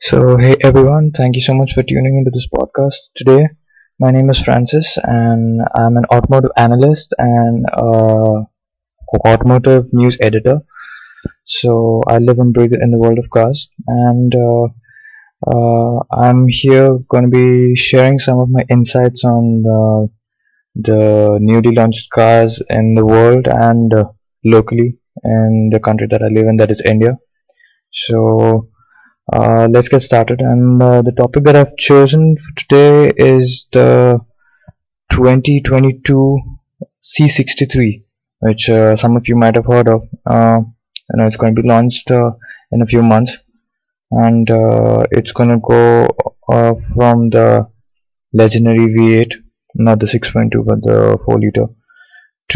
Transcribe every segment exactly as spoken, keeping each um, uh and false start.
So hey everyone, thank you so much for tuning into this podcast today. My name is Francis and I'm an automotive analyst and uh, automotive news editor. So I live and breathe in the world of cars, and uh, uh, I'm here going to be sharing some of my insights on the, the newly launched cars in the world and uh, locally in the country that I live in, that is India. So Uh, let's get started, and uh, the topic that I've chosen for today is the twenty twenty-two C sixty-three, which uh, some of you might have heard of. Uh, you know, it's going to be launched uh, in a few months, and uh, it's going to go uh, from the legendary V eight, not the six point two but the four liter,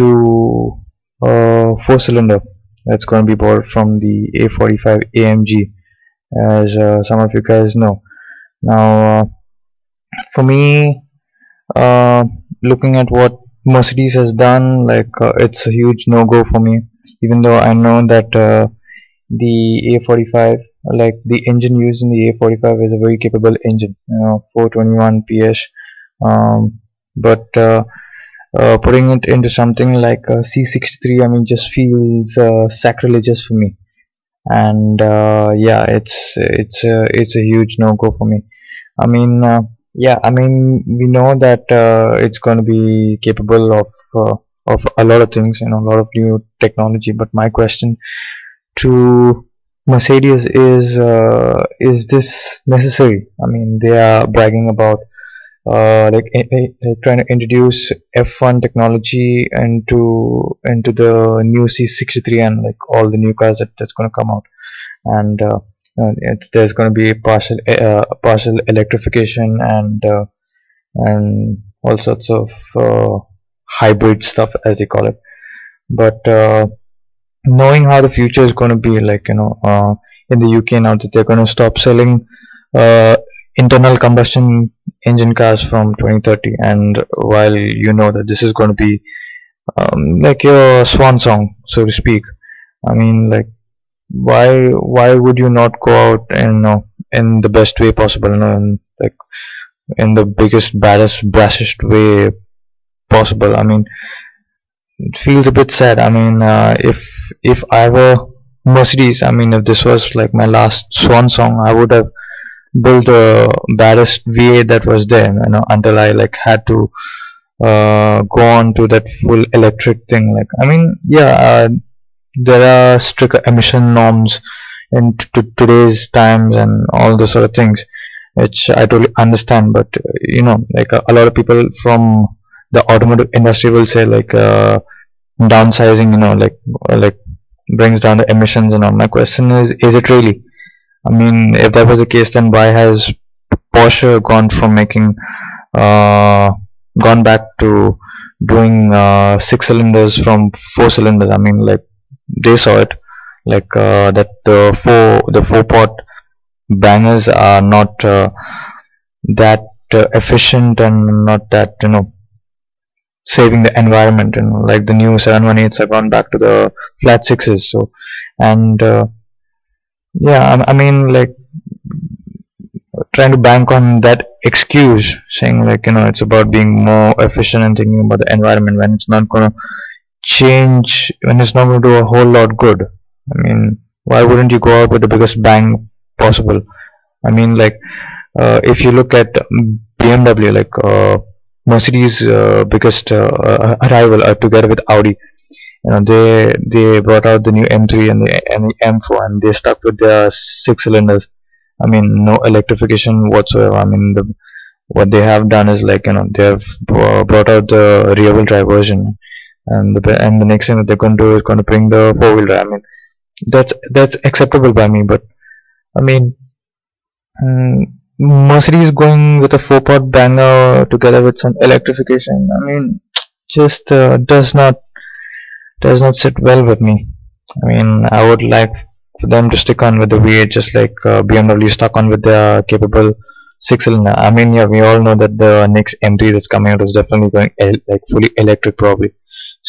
to a uh, four cylinder that's going to be bought from the A forty-five A M G, as uh, some of you guys know. Now uh, for me, uh, looking at what Mercedes has done, like uh, it's a huge no-go for me, even though I know that uh, the A forty-five, like the engine used in the A forty-five is a very capable engine, you know, four twenty-one P S, um, but uh, uh, putting it into something like a C sixty-three, I mean, just feels uh, sacrilegious for me. And uh, yeah, it's it's uh, it's a huge no-go for me. I mean, uh, yeah, I mean, we know that uh, it's going to be capable of uh, of a lot of things, you know, a lot of new technology. But my question to Mercedes is, uh, is this necessary? I mean, they are bragging about uh, like trying to introduce F one technology into into the new C sixty-three and like all the new cars that, that's going to come out, and uh, it's, there's going to be partial uh, partial electrification and uh, and all sorts of uh, hybrid stuff, as they call it. But uh, knowing how the future is going to be, like, you know, uh, in the U K now that they're going to stop selling uh, internal combustion engine cars from twenty thirty, and while you know that this is going to be um, like your swan song, so to speak, I mean, like, why why would you not go out and, you know, in the best way possible, you know, and like in the biggest, baddest, brassest way possible? I mean, it feels a bit sad. I mean, uh, if if I were Mercedes, I mean, if this was like my last swan song, I would have build the baddest V eight that was there, you know, until I like had to uh, go on to that full electric thing. Like, I mean, yeah, uh, there are strict emission norms in t t today's times and all those sort of things, which I totally understand. But uh, you know, like uh, a lot of people from the automotive industry will say like uh, downsizing, you know, like uh, like brings down the emissions and all. My question is, is it really? I mean, if that was the case, then why has Porsche gone from making, uh, gone back to doing uh, six cylinders from four cylinders? I mean, like, they saw it, like uh, that the four the four pot bangers are not uh, that uh, efficient and not that, you know, saving the environment. You know, like the new seven one eights have gone back to the flat sixes. So, and uh, yeah, I mean, like, trying to bank on that excuse, saying like, you know, it's about being more efficient and thinking about the environment, when it's not going to change, when it's not going to do a whole lot good. I mean, why wouldn't you go out with the biggest bang possible? I mean, like, uh, if you look at B M W, like uh, Mercedes' uh, biggest uh, uh, rival, uh, together with Audi, you know, they they brought out the new M three and the, and the M four, and they stuck with their six cylinders. I mean, no electrification whatsoever. I mean, the what they have done is, like, you know, they have brought out the rear wheel drive version, and the and the next thing that they're going to do is going to bring the four wheel drive. I mean, that's that's acceptable by me, but I mean, um, Mercedes going with a four pot banger together with some electrification, I mean, just uh, does not. does not sit well with me. I mean, I would like for them to stick on with the V eight, just like uh, B M W stuck on with their capable six cylinder. I mean, yeah, we all know that the next M three that's coming out is definitely going like fully electric probably.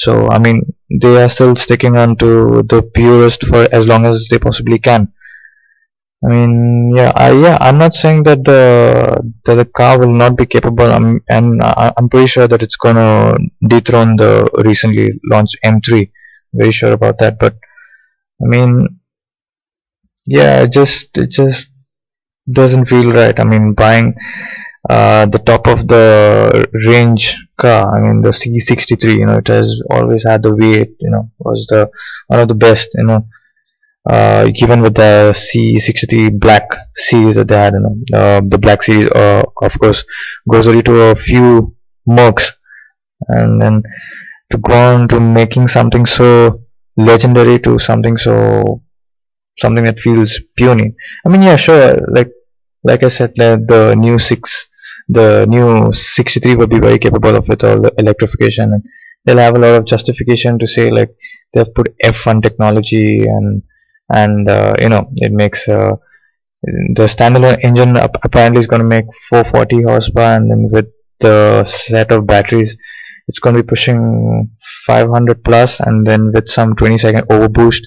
So, I mean, they are still sticking on to the purest for as long as they possibly can. I mean, Yeah, I, yeah. I'm not saying that the that the car will not be capable. I'm and I'm pretty sure that it's gonna dethrone the recently launched M three. Very sure about that. But I mean, yeah, it just it just doesn't feel right. I mean, buying uh, the top of the range car. I mean, the C sixty-three. You know, it has always had the weight. You know, was the one of the best. You know. Uh, given with the C sixty-three black series that they had, you know, uh, the black series, uh, of course, goes only to a few mercs, and then to go on to making something so legendary to something so something that feels puny. I mean, yeah, sure. Like, like I said, like the new six, the new sixty-three will be very capable of with all the electrification, and they'll have a lot of justification to say like they've put F one technology and and uh, you know, it makes uh, the standalone engine up apparently is going to make four forty horsepower, and then with the set of batteries it's going to be pushing five hundred plus, and then with some twenty second overboost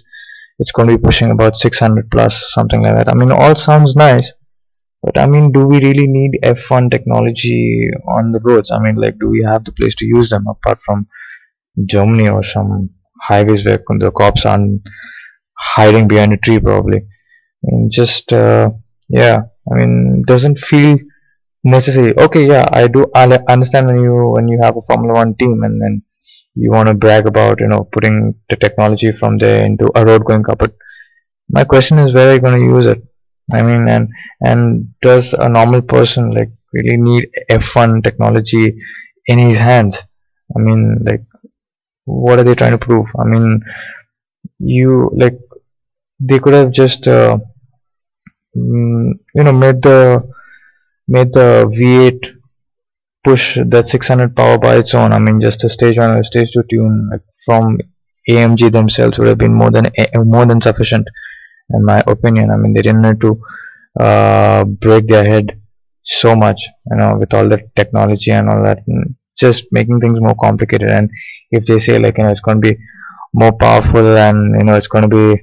it's going to be pushing about six hundred plus, something like that. I mean, all sounds nice, but I mean, do we really need F one technology on the roads? I mean, like, do we have the place to use them apart from Germany or some highways where the cops aren't hiding behind a tree, probably? I mean, just uh, yeah, I mean, doesn't feel necessary. Okay, yeah, I do I understand when you when you have a Formula One team and then you want to brag about, you know, putting the technology from there into a road going car, but my question is, where are you going to use it? I mean, and and does a normal person like really need F one technology in his hands? I mean, like, what are they trying to prove? I mean, you like they could have just uh, mm, you know, made the made the V eight push that six hundred power by its own. I mean, just a stage one or a stage two tune like from A M G themselves would have been more than more than sufficient, in my opinion. I mean, they didn't need to uh, break their head so much, you know, with all the technology and all that, and just making things more complicated. And if they say like, you know, it's going to be more powerful and, you know, it's going to be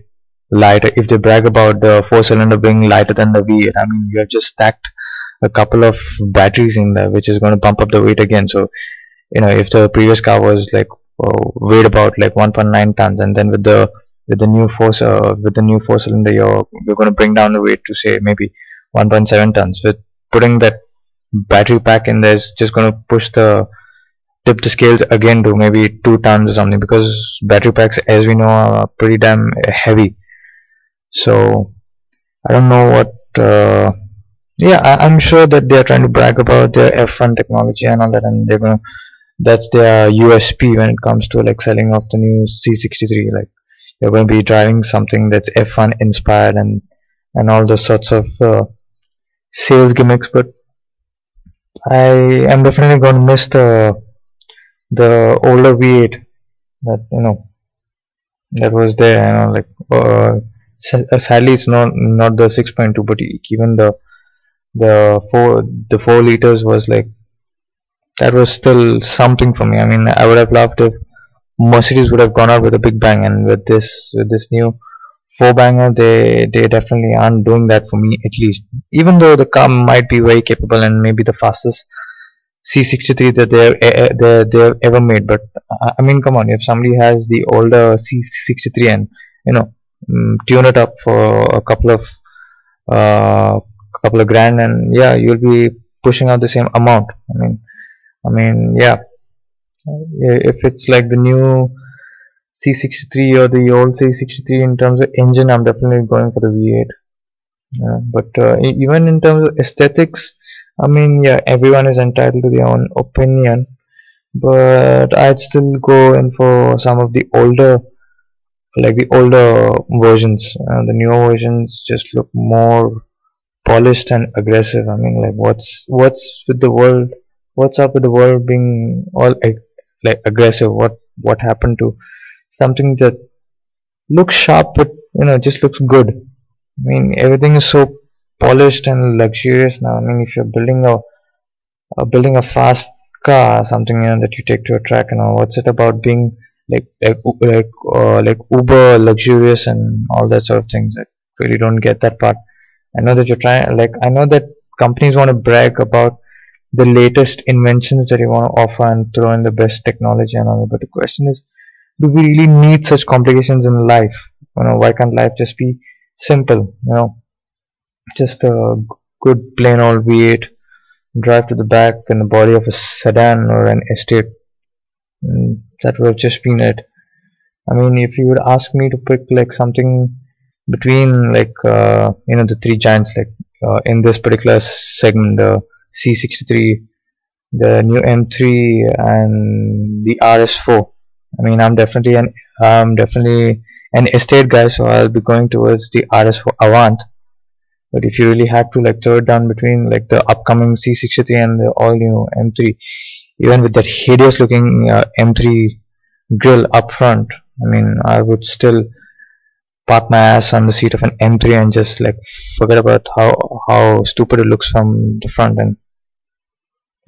lighter, if they brag about the four cylinder being lighter than the V eight, I mean, you have just stacked a couple of batteries in there, which is going to bump up the weight again. So, you know, if the previous car was like uh, weighed about like one point nine tons, and then with the with the new four uh, with the new four cylinder, you're you're going to bring down the weight to say maybe one point seven tons. With putting that battery pack in there, it's just going to push the tip the scales again to maybe two tons or something, because battery packs, as we know, are pretty damn heavy. So I don't know what uh, yeah, I, I'm sure that they are trying to brag about their F one technology and all that, and they're gonna that's their U S P when it comes to like selling off the new C sixty-three. Like, you're going to be driving something that's F one inspired and and all those sorts of uh, sales gimmicks. But I am definitely going to miss the the older V eight that, you know, that was there, you know, like uh, sadly it's not not the six point two, but even the the four the four liters was like, that was still something for me. I mean, I would have loved if Mercedes would have gone out with a big bang, and with this with this new four banger, they they definitely aren't doing that for me, at least, even though the car might be very capable and maybe the fastest C sixty-three that they've they they've ever made. But I mean, come on, if somebody has the older C sixty-three and, you know, mm, tune it up for a couple of uh, couple of grand, and yeah, you'll be pushing out the same amount. I mean, I mean, yeah, if it's like the new C sixty-three or the old C sixty-three in terms of engine, I'm definitely going for the V eight. Yeah, but uh, even in terms of aesthetics, I mean, yeah, everyone is entitled to their own opinion, but I'd still go in for some of the older, like the older versions. Uh, the newer versions just look more polished and aggressive. I mean, like, what's what's with the world? What's up with the world being all ag like aggressive? What what happened to something that looks sharp but, you know, just looks good? I mean, everything is so polished and luxurious now. I mean, if you're building a, a building a fast car, something, you know, that you take to a track, you know, what's it about being like like like, uh, like uber luxurious and all that sort of things? I really don't get that part. I know that you're trying, like, I know that companies want to brag about the latest inventions that you want to offer and throw in the best technology and all that, but the question is, do we really need such complications in life? You know, why can't life just be simple? You know, just a good plain old V eight, drive to the back in the body of a sedan or an estate. And that would have just been it. I mean, if you would ask me to pick like something between like uh, you know, the three giants, like uh, in this particular segment, the C sixty-three, the new M three, and the R S four. I mean, I'm definitely an I'm definitely an estate guy, so I'll be going towards the R S four Avant. But if you really had to like throw it down between like the upcoming C sixty-three and the all new M three, even with that hideous looking uh, M three grill up front, I mean, I would still park my ass on the seat of an M three and just like forget about how how stupid it looks from the front and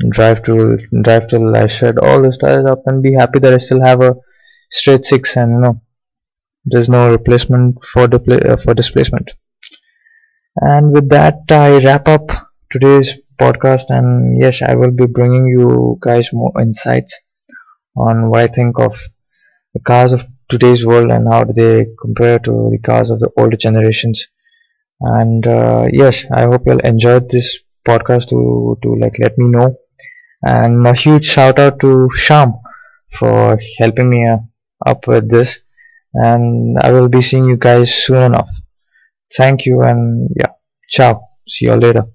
drive to drive till I shed all the tires up and be happy that I still have a straight six, and you know, there's no replacement for the uh, for displacement. And with that, I wrap up today's podcast, and yes, I will be bringing you guys more insights on what I think of the cars of today's world and how do they compare to the cars of the older generations. And uh, yes, I hope you'll enjoy this podcast. To to like let me know, and a huge shout out to Sham for helping me uh, up with this, and I will be seeing you guys soon enough. Thank you, and yeah, ciao, see you all later.